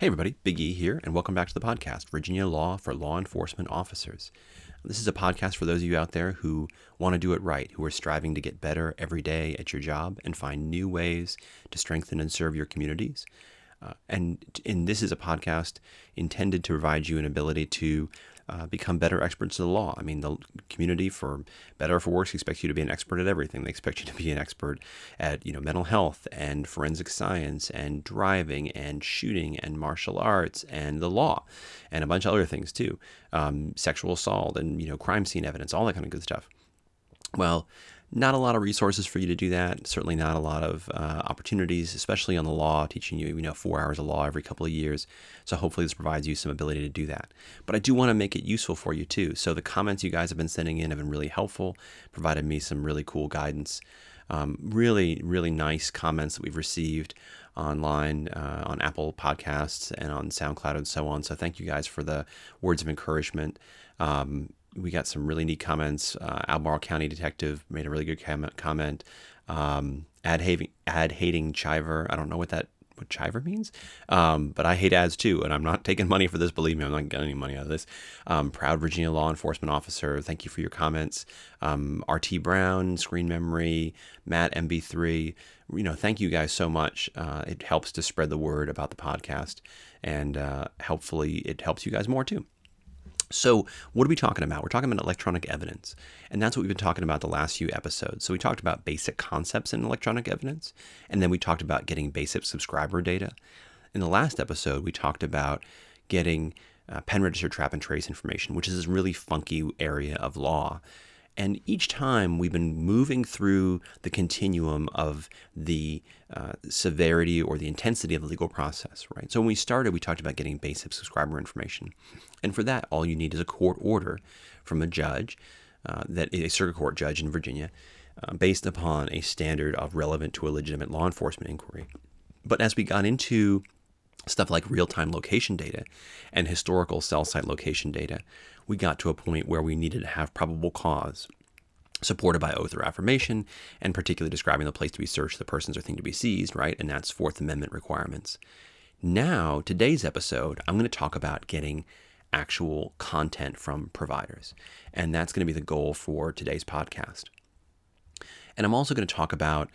Hey everybody, Big E here, and welcome back to the podcast, Virginia Law for Law Enforcement Officers. This is a podcast for those of you out there who want to do it right, who are striving to get better every day at your job and find new ways to strengthen and serve your communities. And this is a podcast intended to provide you an ability to become better experts in the law. I mean, the community, for better or for worse, expects you to be an expert at everything. They expect you to be an expert at, mental health and forensic science and driving and shooting and martial arts and the law and a bunch of other things too, sexual assault and, crime scene evidence, all that kind of good stuff. Well, not a lot of resources for you to do that. Certainly not a lot of opportunities, especially on the law, teaching you, 4 hours of law every couple of years. So hopefully this provides you some ability to do that. But I do want to make it useful for you too. So the comments you guys have been sending in have been really helpful, provided me some really cool guidance. Really, really nice comments that we've received online on Apple Podcasts and on SoundCloud and so on. So thank you guys for the words of encouragement. We got some really neat comments. Albemarle County Detective made a really good comment. Ad hating chiver. I don't know what chiver means, but I hate ads too, and I'm not taking money for this. Believe me, I'm not getting any money out of this. Proud Virginia Law Enforcement Officer, thank you for your comments. RT Brown, Screen Memory, Matt MB3, thank you guys so much. It helps to spread the word about the podcast, and hopefully it helps you guys more too. So what are we talking about? We're talking about electronic evidence, and that's what we've been talking about the last few episodes. So we talked about basic concepts in electronic evidence, and then we talked about getting basic subscriber data. In the last episode, we talked about getting pen register trap and trace information, which is this really funky area of law. And each time we've been moving through the continuum of the severity or the intensity of the legal process, right? So when we started, we talked about getting basic subscriber information. And for that, all you need is a court order from a judge, a circuit court judge in Virginia, based upon a standard of relevant to a legitimate law enforcement inquiry. But as we got into stuff like real-time location data and historical cell site location data, we got to a point where we needed to have probable cause supported by oath or affirmation, and particularly describing the place to be searched, the persons or thing to be seized, right? And that's Fourth Amendment requirements. Now, today's episode, I'm going to talk about getting actual content from providers. And that's going to be the goal for today's podcast. And I'm also going to talk about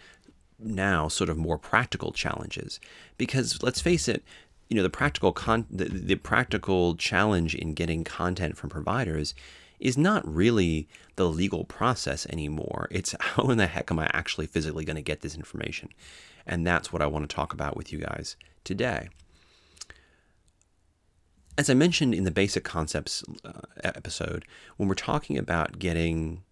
now sort of more practical challenges, because let's face it, the practical challenge in getting content from providers is not really the legal process anymore. It's how in the heck am I actually physically going to get this information? And that's what I want to talk about with you guys today. As I mentioned in the basic concepts episode, when we're talking about getting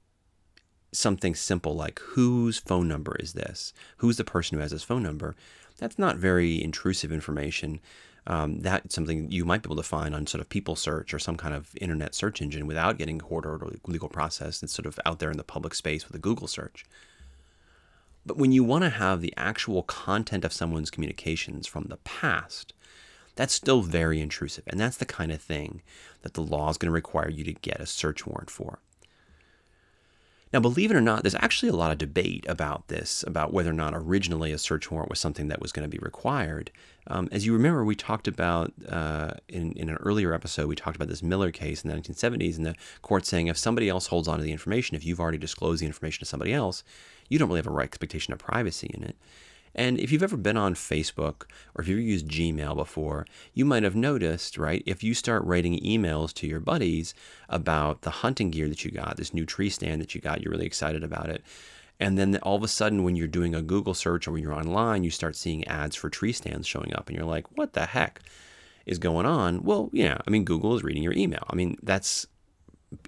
something simple like whose phone number is this? Who's the person who has this phone number? That's not very intrusive information. That's something you might be able to find on sort of people search or some kind of internet search engine without getting court order or legal process. That's sort of out there in the public space with a Google search. But when you want to have the actual content of someone's communications from the past, that's still very intrusive. And that's the kind of thing that the law is going to require you to get a search warrant for. Now, believe it or not, there's actually a lot of debate about this, about whether or not originally a search warrant was something that was going to be required. As you remember, we talked about, in an earlier episode, we talked about this Miller case in the 1970s and the court saying if somebody else holds onto the information, if you've already disclosed the information to somebody else, you don't really have a right expectation of privacy in it. And if you've ever been on Facebook or if you've used Gmail before, you might have noticed, right, if you start writing emails to your buddies about the hunting gear that you got, this new tree stand that you got, you're really excited about it. And then all of a sudden when you're doing a Google search or when you're online, you start seeing ads for tree stands showing up and you're like, what the heck is going on? Well, yeah, I mean, Google is reading your email. I mean, that's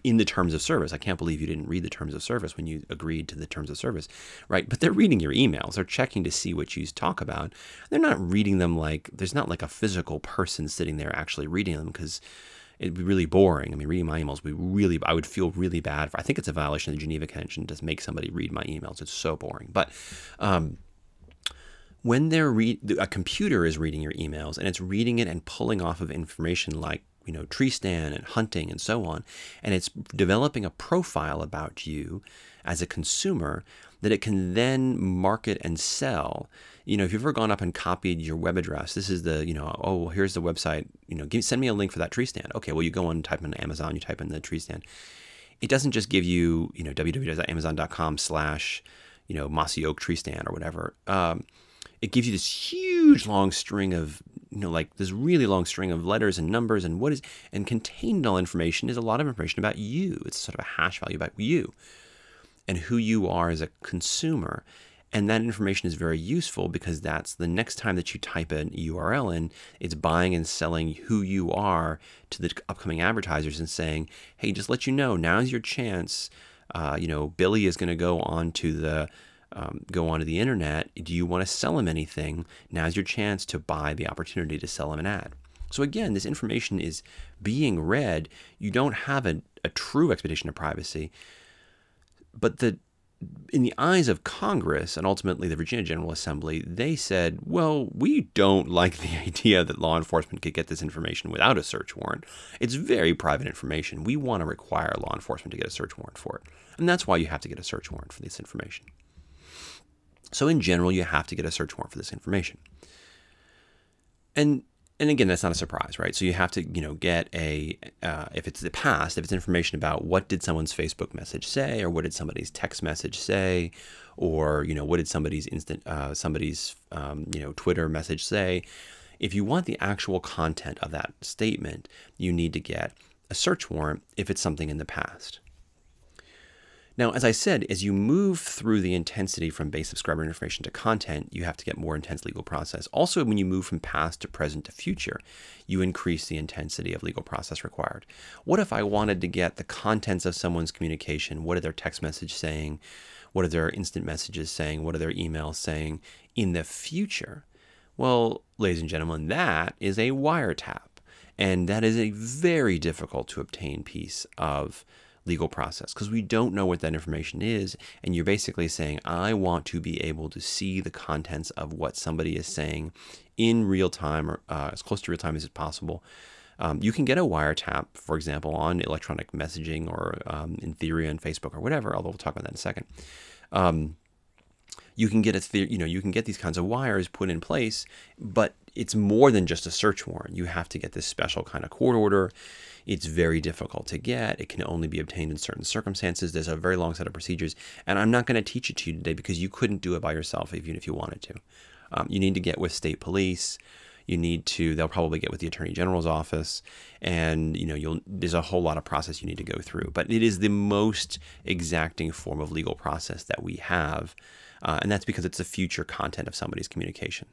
in the terms of service. I can't believe you didn't read the terms of service when you agreed to the terms of service, right? But they're reading your emails. They're checking to see what you talk about. They're not reading them like, there's not like a physical person sitting there actually reading them because it'd be really boring. I mean, reading my emails would be really, I would feel really bad. I think it's a violation of the Geneva Convention to make somebody read my emails. It's so boring. But when they're a computer is reading your emails and it's reading it and pulling off of information like, tree stand and hunting and so on. And it's developing a profile about you as a consumer that it can then market and sell you know, if you've ever gone up and copied your web address, this is the, you know, oh, here's the website, you know, send me a link for that tree stand. Okay, well, you go and type in Amazon, you type in the tree stand. It doesn't just give you, you know, www.amazon.com/ you know, mossy oak tree stand or whatever. It gives you this huge long string of, you know, like this really long string of letters and numbers, and what is, and contained in all information is a lot of information about you. It's sort of a hash value about you and who you are as a consumer. And that information is very useful because that's the next time that you type an URL in, it's buying and selling who you are to the upcoming advertisers and saying, hey, just let you know, now's your chance. You know, Billy is going to go onto the internet. Do you want to sell him anything? Now's your chance to buy the opportunity to sell him an ad. So again, this information is being read. You don't have a true expectation of privacy, but in the eyes of Congress and ultimately the Virginia General Assembly, they said, well, we don't like the idea that law enforcement could get this information without a search warrant. It's very private information. We want to require law enforcement to get a search warrant for it. And that's why you have to get a search warrant for this information. So in general, you have to get a search warrant for this information. And again, that's not a surprise, right? So you have to, you know, get if it's the past, if it's information about what did someone's Facebook message say, or what did somebody's text message say, or, you know, what did somebody's Twitter message say. If you want the actual content of that statement, you need to get a search warrant if it's something in the past. Now, as I said, as you move through the intensity from base subscriber information to content, you have to get more intense legal process. Also, when you move from past to present to future, you increase the intensity of legal process required. What if I wanted to get the contents of someone's communication? What are their text messages saying? What are their instant messages saying? What are their emails saying in the future? Well, ladies and gentlemen, that is a wiretap. And that is a very difficult to obtain piece of legal process, because we don't know what that information is, and you're basically saying, I want to be able to see the contents of what somebody is saying in real time, or as close to real time as is possible. You can get a wiretap, for example, on electronic messaging, or in theory on Facebook or whatever, although we'll talk about that in a second. You can get these kinds of wires put in place, but it's more than just a search warrant. You have to get this special kind of court order. It's very difficult to get. It can only be obtained in certain circumstances. There's a very long set of procedures, and I'm not going to teach it to you today because you couldn't do it by yourself even if you wanted to. You need to get with state police. They'll probably get with the Attorney General's office, and there's a whole lot of process you need to go through. But it is the most exacting form of legal process that we have, and that's because it's the future content of somebody's communication.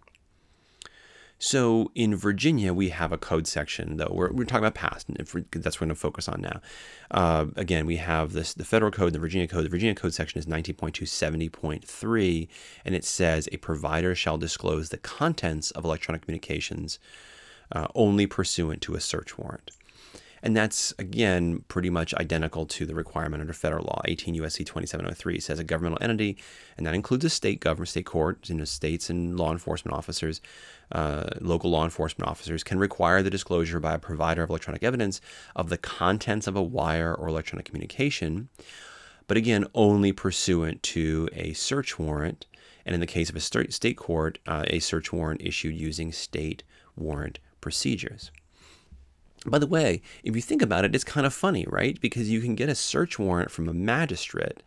So in Virginia, we have a code section, though. We're talking about past, and that's what we're going to focus on now. Again, we have the federal code, the Virginia code. The Virginia code section is 19.270.3, and it says a provider shall disclose the contents of electronic communications only pursuant to a search warrant. And that's, again, pretty much identical to the requirement under federal law. 18 U.S.C. 2703 says a governmental entity, and that includes a state government, state court, states and law enforcement officers, local law enforcement officers, can require the disclosure by a provider of electronic evidence of the contents of a wire or electronic communication, but again, only pursuant to a search warrant. And in the case of a state court, a search warrant issued using state warrant procedures. By the way, if you think about it, it's kind of funny, right? Because you can get a search warrant from a magistrate,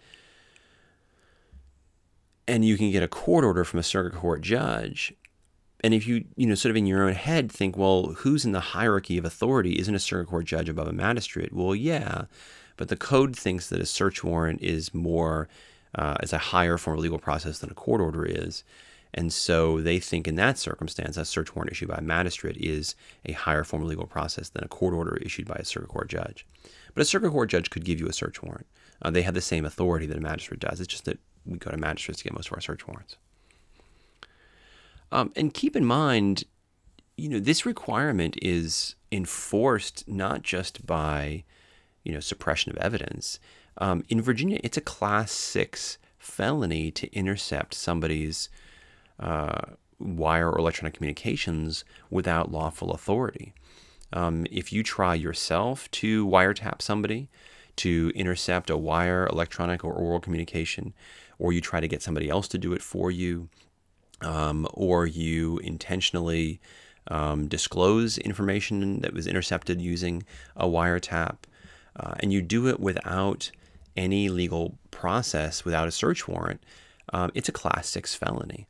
and you can get a court order from a circuit court judge. And if you, sort of in your own head think, well, who's in the hierarchy of authority? Isn't a circuit court judge above a magistrate? Well, yeah, but the code thinks that a search warrant is more, is a higher form of legal process than a court order is. And so they think in that circumstance, a search warrant issued by a magistrate is a higher form of legal process than a court order issued by a circuit court judge. But a circuit court judge could give you a search warrant. They have the same authority that a magistrate does. It's just that we go to magistrates to get most of our search warrants. And keep in mind, this requirement is enforced not just by, suppression of evidence. In Virginia, it's a class 6 felony to intercept somebody's wire or electronic communications without lawful authority. If you try yourself to wiretap somebody, to intercept a wire, electronic, or oral communication, or you try to get somebody else to do it for you, or you intentionally disclose information that was intercepted using a wiretap, and you do it without any legal process, without a search warrant, it's a class 6 felony.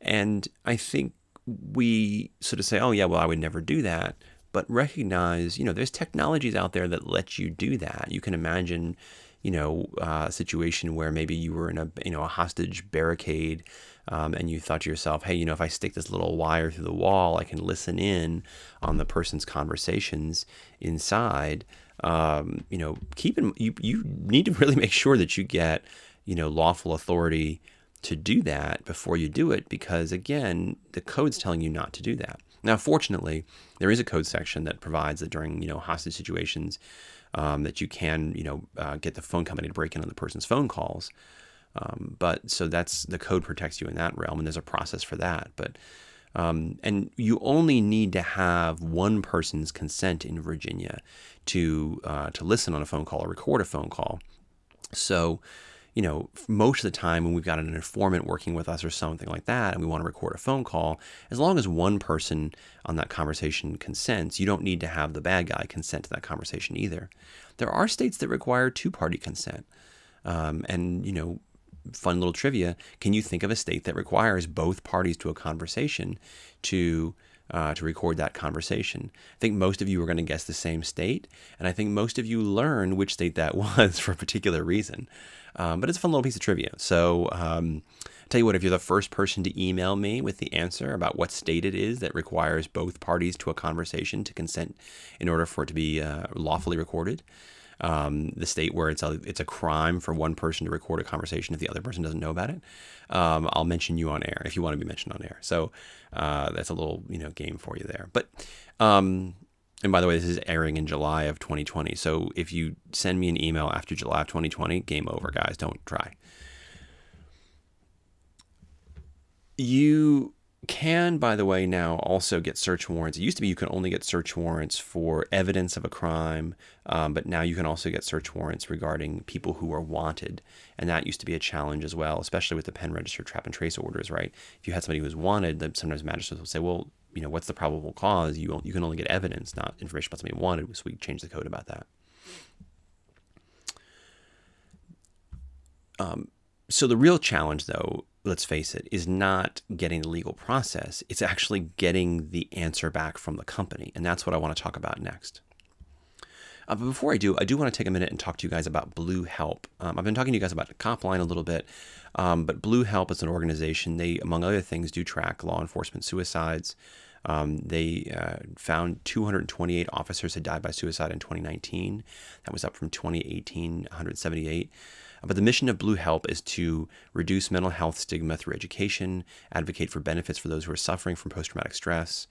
And I think we sort of say, oh yeah, well, I would never do that, but recognize, you know, there's technologies out there that let you do that. You can imagine, you know, a situation where maybe you were in a, you know, a hostage barricade, and you thought to yourself, hey, you know, if I stick this little wire through the wall, I can listen in on the person's conversations inside. You know, you need to really make sure that you get, you know, lawful authority to do that before you do it, because again, the code's telling you not to do that. Now, fortunately, there is a code section that provides that during, you know, hostage situations, that you can, you know, get the phone company to break in on the person's phone calls. But so that's, the code protects you in that realm, and there's a process for that. But and you only need to have one person's consent in Virginia to listen on a phone call or record a phone call. So, you know, most of the time when we've got an informant working with us or something like that, and we want to record a phone call, as long as one person on that conversation consents, you don't need to have the bad guy consent to that conversation either. There are states that require 2-party consent. And, you know, fun little trivia, can you think of a state that requires both parties to a conversation to record that conversation? I think most of you were going to guess the same state, and I think most of you learned which state that was for a particular reason. But it's a fun little piece of trivia. So I'll tell you what, if you're the first person to email me with the answer about what state it is that requires both parties to a conversation to consent in order for it to be lawfully recorded, the state where it's a crime for one person to record a conversation if the other person doesn't know about it, I'll mention you on air if you want to be mentioned on air. So that's a little, you know, game for you there. But and by the way, this is airing in July of 2020. So if you send me an email after July of 2020, game over, guys. Don't try. You can, by the way, now also get search warrants. It used to be you could only get search warrants for evidence of a crime, but now you can also get search warrants regarding people who are wanted. And that used to be a challenge as well, especially with the pen register trap and trace orders, right? If you had somebody who was wanted, then sometimes magistrates will say, well, you know, what's the probable cause? You can only get evidence, not information about somebody wanted, so we changed the code about that. So the real challenge, though, let's face it, is not getting the legal process. It's actually getting the answer back from the company. And that's what I want to talk about next. But before I do want to take a minute and talk to you guys about Blue Help. I've been talking to you guys about the Copline a little bit, but Blue Help is an organization. They, among other things, do track law enforcement suicides. They found 228 officers had died by suicide in 2019. That was up from 2018, 178. But the mission of Blue Help is to reduce mental health stigma through education, advocate for benefits for those who are suffering from post-traumatic stress,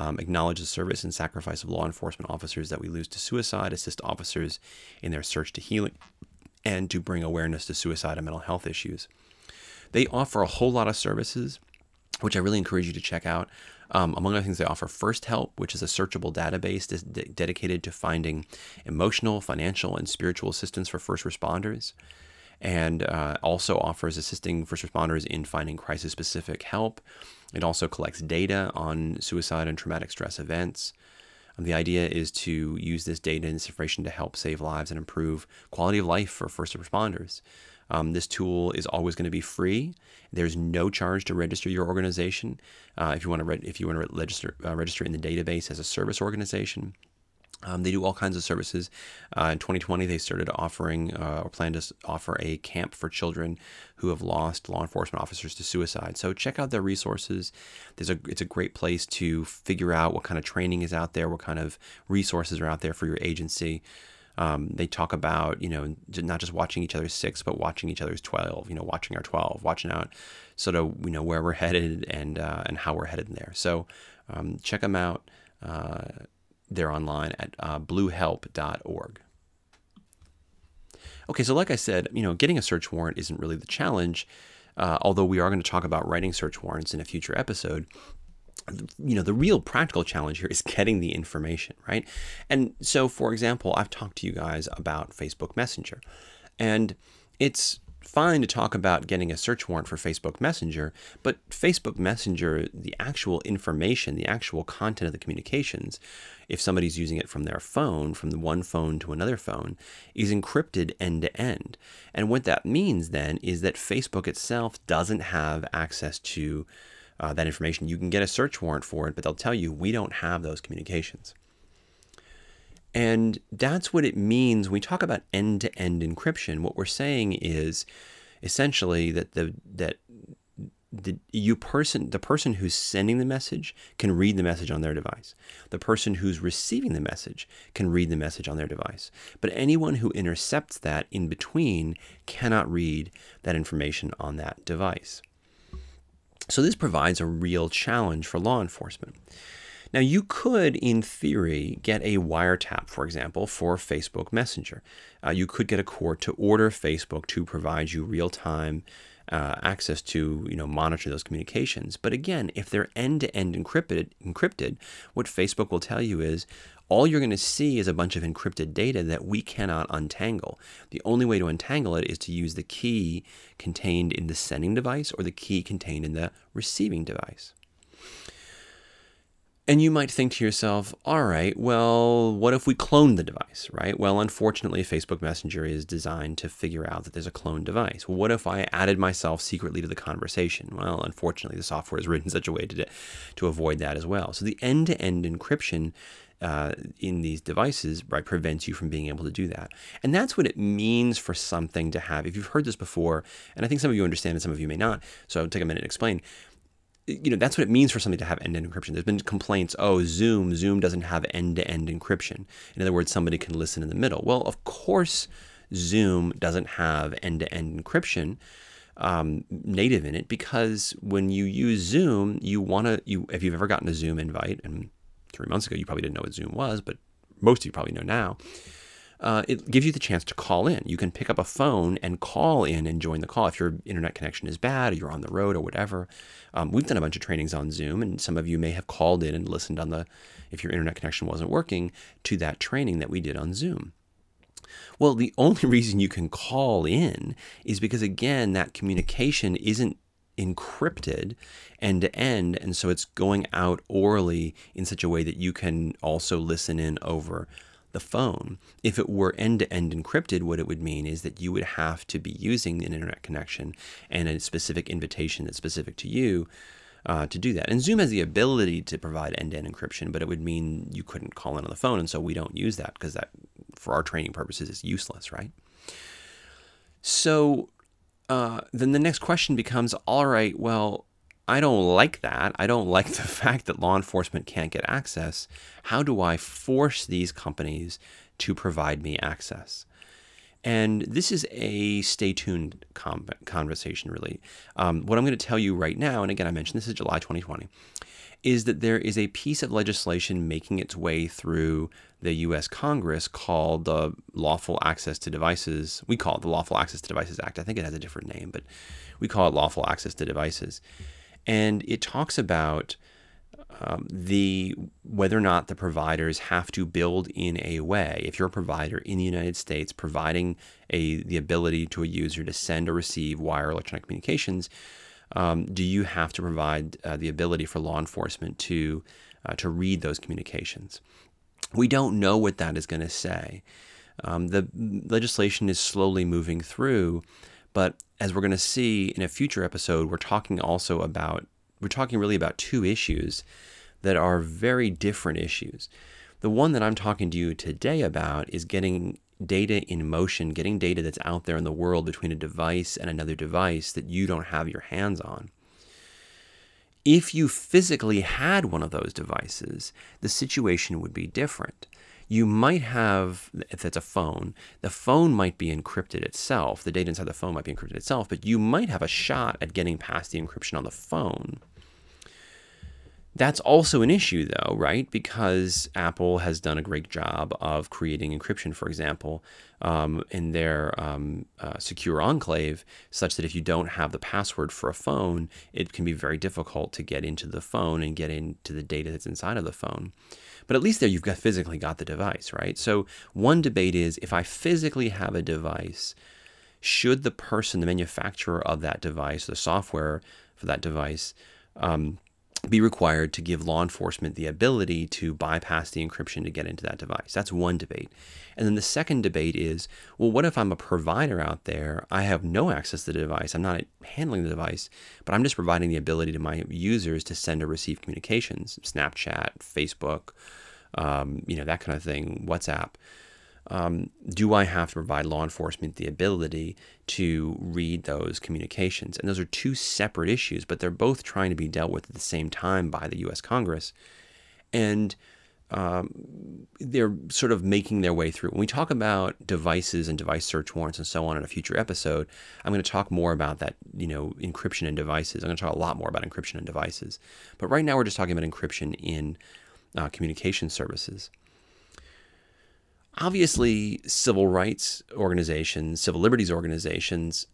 acknowledge the service and sacrifice of law enforcement officers that we lose to suicide, assist officers in their search to healing, and to bring awareness to suicide and mental health issues. They offer a whole lot of services, which I really encourage you to check out. Among other things, they offer First Help, which is a searchable database dedicated to finding emotional, financial, and spiritual assistance for first responders, and also offers assisting first responders in finding crisis-specific help. It also collects data on suicide and traumatic stress events. The idea is to use this data and this information to help save lives and improve quality of life for first responders. This tool is always going to be free. There's no charge to register your organization. If you want to register in the database as a service organization. They do all kinds of services. In 2020, they started offering or plan to offer a camp for children who have lost law enforcement officers to suicide. So check out their resources. It's a great place to figure out what kind of training is out there, what kind of resources are out there for your agency. They talk about, you know, not just watching each other's 6, but watching each other's 12, you know, watching our 12, watching out sort of, you know, where we're headed and how we're headed there. So check them out. They're online at bluehelp.org. Okay, so like I said, you know, getting a search warrant isn't really the challenge, although we are going to talk about writing search warrants in a future episode. You know, the real practical challenge here is getting the information, right? And so, for example, I've talked to you guys about Facebook Messenger, and it's fine to talk about getting a search warrant for Facebook Messenger, but Facebook Messenger, the actual information, the actual content of the communications, if somebody's using it from their phone, from the one phone to another phone, is encrypted end to end. And what that means then is that Facebook itself doesn't have access to that information. You can get a search warrant for it, but they'll tell you, we don't have those communications. And that's what it means when we talk about end-to-end encryption. What we're saying is essentially that the person who's sending the message can read the message on their device. The person who's receiving the message can read the message on their device. But anyone who intercepts that in between cannot read that information on that device. So this provides a real challenge for law enforcement. Now, you could, in theory, get a wiretap, for example, for Facebook Messenger. You could get a court to order Facebook to provide you real-time access to, monitor those communications. But again, if they're end-to-end encrypted, what Facebook will tell you is, all you're going to see is a bunch of encrypted data that we cannot untangle. The only way to untangle it is to use the key contained in the sending device or the key contained in the receiving device. And you might think to yourself, all right, well, what if we clone the device, right? Well, unfortunately, Facebook Messenger is designed to figure out that there's a cloned device. Well, what if I added myself secretly to the conversation? Well, unfortunately, the software is written in such a way to avoid that as well. So the end-to-end encryption in these devices, right, prevents you from being able to do that. And that's what it means for something to have. If you've heard this before, and I think some of you understand and some of you may not, so I'll take a minute and explain. That's what it means for something to have end-to-end encryption. There's been complaints, Zoom doesn't have end-to-end encryption. In other words, somebody can listen in the middle. Well, of course, Zoom doesn't have end-to-end encryption native in it, because when you use Zoom, if you've ever gotten a Zoom invite, and 3 months ago you probably didn't know what Zoom was, but most of you probably know now, it gives you the chance to call in. You can pick up a phone and call in and join the call if your internet connection is bad or you're on the road or whatever. We've done a bunch of trainings on Zoom, and some of you may have called in and listened if your internet connection wasn't working, to that training that we did on Zoom. Well, the only reason you can call in is because, again, that communication isn't encrypted end-to-end, and so it's going out orally in such a way that you can also listen in over the phone. If it were end-to-end encrypted, what it would mean is that you would have to be using an internet connection and a specific invitation that's specific to you to do that. And Zoom has the ability to provide end-to-end encryption, but it would mean you couldn't call in on the phone, and so we don't use that because that, for our training purposes, is useless, right? So then the next question becomes, all right, well, I don't like that. I don't like the fact that law enforcement can't get access. How do I force these companies to provide me access? And this is a stay tuned conversation, really. What I'm going to tell you right now, and again, I mentioned this is July 2020, is that there is a piece of legislation making its way through the U.S. Congress called the Lawful Access to Devices. We call it the Lawful Access to Devices Act. I think it has a different name, but we call it Lawful Access to Devices. And it talks about whether or not the providers have to build in a way, if you're a provider in the United States providing the ability to a user to send or receive wire or electronic communications, do you have to provide the ability for law enforcement to read those communications? We don't know what that is going to say. The legislation is slowly moving through, but as we're going to see in a future episode, we're talking really about two issues that are very different issues. The one that I'm talking to you today about is getting data in motion, getting data that's out there in the world between a device and another device that you don't have your hands on. If you physically had one of those devices, the situation would be different. You might have, if it's a phone, the phone might be encrypted itself. The data inside the phone might be encrypted itself, but you might have a shot at getting past the encryption on the phone. That's also an issue, though, right? Because Apple has done a great job of creating encryption, for example, in their secure enclave, such that if you don't have the password for a phone, it can be very difficult to get into the phone and get into the data that's inside of the phone. But at least there you've physically got the device, right? So one debate is, if I physically have a device, should the person, the manufacturer of that device, the software for that device, be required to give law enforcement the ability to bypass the encryption to get into that device? That's one debate. And then the second debate is, well, what if I'm a provider out there? I have no access to the device. I'm not handling the device, but I'm just providing the ability to my users to send or receive communications, Snapchat, Facebook, that kind of thing, WhatsApp. Do I have to provide law enforcement the ability to read those communications? And those are two separate issues, but they're both trying to be dealt with at the same time by the U.S. Congress. And they're sort of making their way through. When we talk about devices and device search warrants and so on in a future episode, I'm going to talk more about that, encryption in devices. I'm going to talk a lot more about encryption in devices. But right now we're just talking about encryption in communication services. Obviously, civil rights organizations, civil liberties organizations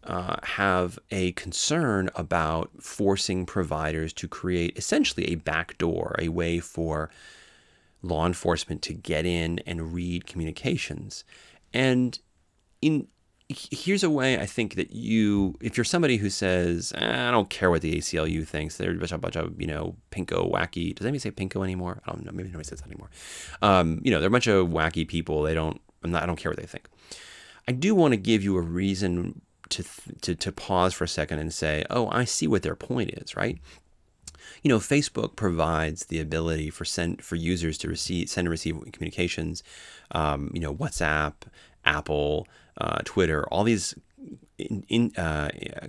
have a concern about forcing providers to create essentially a backdoor, a way for law enforcement to get in and read communications. And here's a way I think that if you're somebody who says, I don't care what the ACLU thinks, they're a bunch of, pinko, wacky. Does anybody say pinko anymore? I don't know. Maybe nobody says that anymore. They're a bunch of wacky people. I don't care what they think. I do want to give you a reason to pause for a second and say, oh, I see what their point is, right? Facebook provides the ability for users to send and receive communications. WhatsApp, Apple, Twitter, all these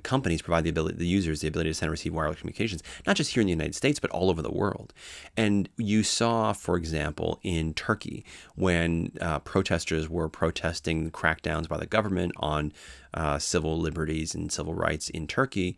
companies provide the users the ability to send and receive wireless communications, not just here in the United States, but all over the world. And you saw, for example, in Turkey, when protesters were protesting crackdowns by the government on civil liberties and civil rights in Turkey,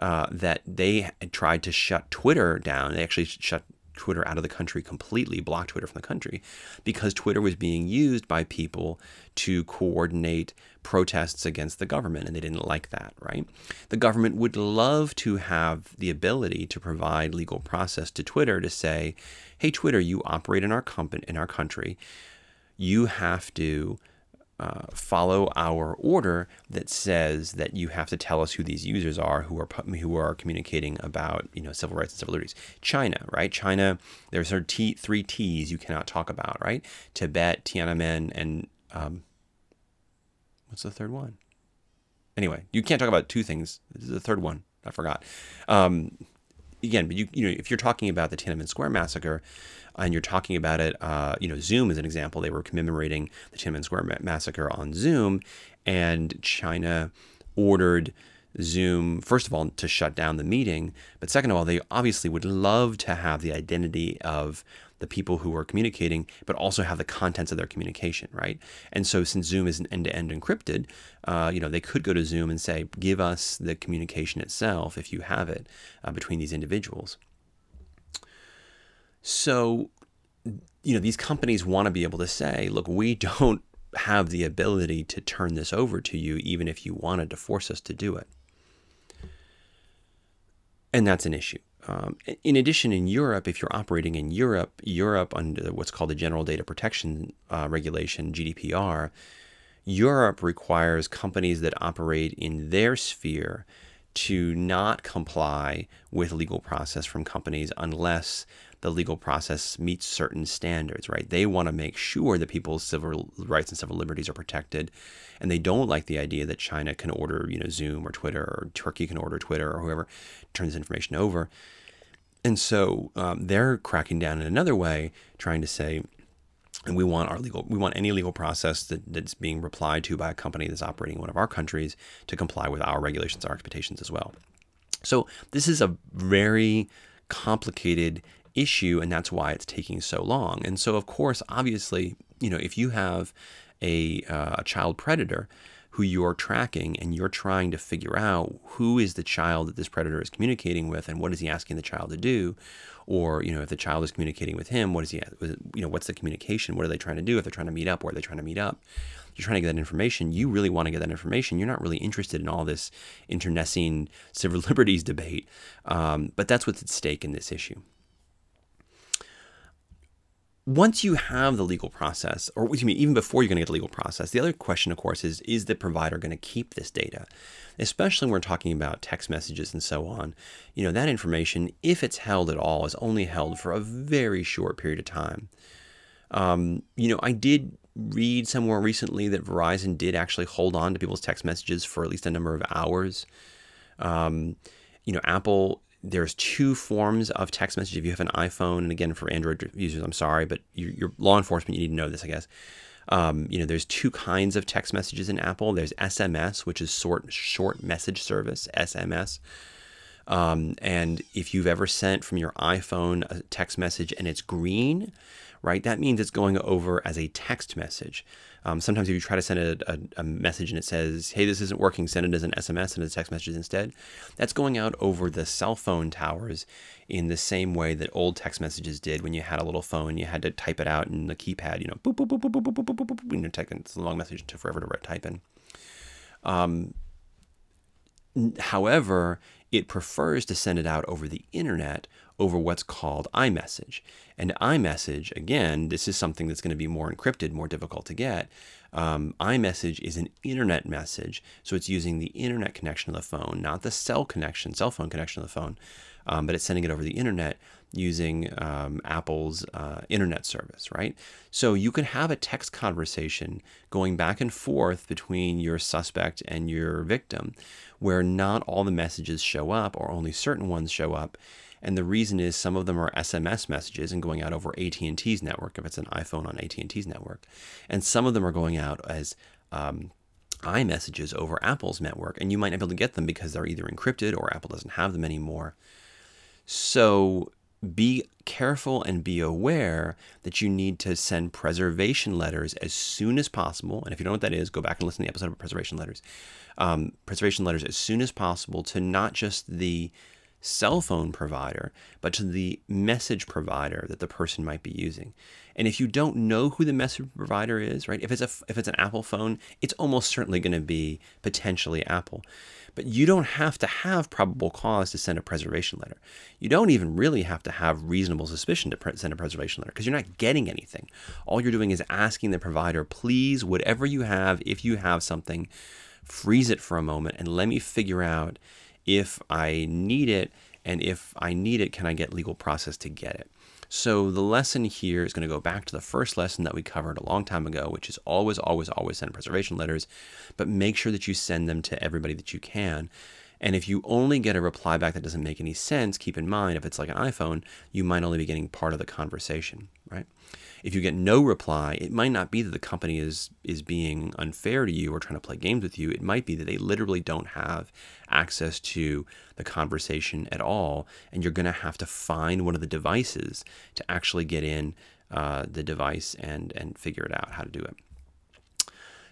that they tried to shut Twitter down. They actually shut Twitter out of the country completely, blocked Twitter from the country, because Twitter was being used by people to coordinate protests against the government, and they didn't like that, right? The government would love to have the ability to provide legal process to Twitter to say, hey, Twitter, you operate in our country. You have to follow our order that says that you have to tell us who these users are who are communicating about civil rights and civil liberties. China, right? China, there's sort of three T's you cannot talk about, right? Tibet, Tiananmen, and what's the third one? Anyway, you can't talk about two things. This is the third one. I forgot. Again, but if you're talking about the Tiananmen Square massacre, and you're talking about it, Zoom is an example. They were commemorating the Tiananmen Square massacre on Zoom, and China ordered Zoom, first of all, to shut down the meeting, but second of all, they obviously would love to have the identity of the people who are communicating, but also have the contents of their communication, right? And so since Zoom is end-to-end encrypted, they could go to Zoom and say, give us the communication itself, if you have it, between these individuals. So, these companies want to be able to say, look, we don't have the ability to turn this over to you, even if you wanted to force us to do it. And that's an issue. In addition, in Europe, if you're operating in Europe under what's called the General Data Protection Regulation, GDPR, Europe requires companies that operate in their sphere to not comply with legal process from companies unless the legal process meets certain standards, right? They want to make sure that people's civil rights and civil liberties are protected, and they don't like the idea that China can order, Zoom or Twitter, or Turkey can order Twitter or whoever turns information over. And so they're cracking down in another way, trying to say, and we want any legal process that's being replied to by a company that's operating in one of our countries to comply with our regulations, our expectations as well. So this is a very complicated issue, and that's why it's taking so long. And so, of course, obviously, if you have a child predator who you're tracking and you're trying to figure out who is the child that this predator is communicating with and what is he asking the child to do, or, if the child is communicating with him, what is he, what's the communication? What are they trying to do? If they're trying to meet up, where are they trying to meet up? You're trying to get that information. You really want to get that information. You're not really interested in all this internecine civil liberties debate, but that's what's at stake in this issue. Once you have the legal process, or even before you're going to get a legal process, the other question, of course, is the provider going to keep this data? Especially when we're talking about text messages and so on. You know, that information, if it's held at all, is only held for a very short period of time. You know, I did read somewhere recently that Verizon did actually hold on to people's text messages for at least a number of hours. You know, Apple... There's two forms of text message. If you have an iPhone, and again, for Android users, I'm sorry, but your law enforcement, you need to know this, I guess. You know, there's two kinds of text messages in Apple. There's SMS, which is short message service, SMS. And if you've ever sent from your iPhone a text message and it's green, right, that means it's going over as a text message. Sometimes if you try to send a message and it says, hey, this isn't working, send it as an SMS, send it as text messages instead. That's going out over the cell phone towers in the same way that old text messages did when you had a little phone. You had to type it out in the keypad, you know, boop, boop, boop, boop, boop, boop, boop, boop, boop, and it's a long message, it took forever to type in. However, it prefers to send it out over the internet, over what's called iMessage. And iMessage, again, this is something that's going to be more encrypted, more difficult to get. iMessage is an internet message, so it's using the internet connection of the phone, not the cell phone connection of the phone, but it's sending it over the internet using Apple's internet service, right? So you could have a text conversation going back and forth between your suspect and your victim, where not all the messages show up or only certain ones show up. And the reason is some of them are SMS messages and going out over AT&T's network, if it's an iPhone on AT&T's network. And some of them are going out as iMessages over Apple's network. And you might not be able to get them because they're either encrypted or Apple doesn't have them anymore. So be careful and be aware that you need to send preservation letters as soon as possible. And if you don't know what that is, go back and listen to the episode about preservation letters. Preservation letters as soon as possible to not just the cell phone provider, but to the message provider that the person might be using. And if you don't know who the message provider is, right, if it's an Apple phone, it's almost certainly going to be potentially Apple. But you don't have to have probable cause to send a preservation letter. You don't even really have to have reasonable suspicion to send a preservation letter, because you're not getting anything. All you're doing is asking the provider, please, whatever you have, if you have something, freeze it for a moment and let me figure out if I need it, and if I need it, can I get legal process to get it? So the lesson here is going to go back to the first lesson that we covered a long time ago, which is always, always, always send preservation letters, but make sure that you send them to everybody that you can. And if you only get a reply back that doesn't make any sense, keep in mind, if it's like an iPhone, you might only be getting part of the conversation, right? If you get no reply, it might not be that the company is being unfair to you or trying to play games with you. It might be that they literally don't have access to the conversation at all, and you're going to have to find one of the devices to actually get in the device and figure it out how to do it.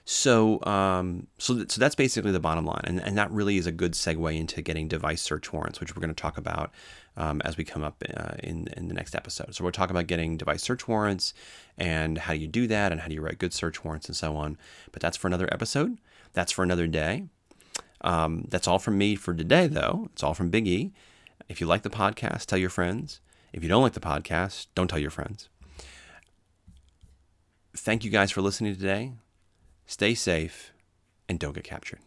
So that's basically the bottom line. And that really is a good segue into getting device search warrants, which we're going to talk about as we come up in the next episode. So we'll talk about getting device search warrants and how do you do that and how do you write good search warrants and so on. But that's for another episode. That's for another day. That's all from me for today, though. It's all from Big E. If you like the podcast, tell your friends. If you don't like the podcast, don't tell your friends. Thank you guys for listening today. Stay safe and don't get captured.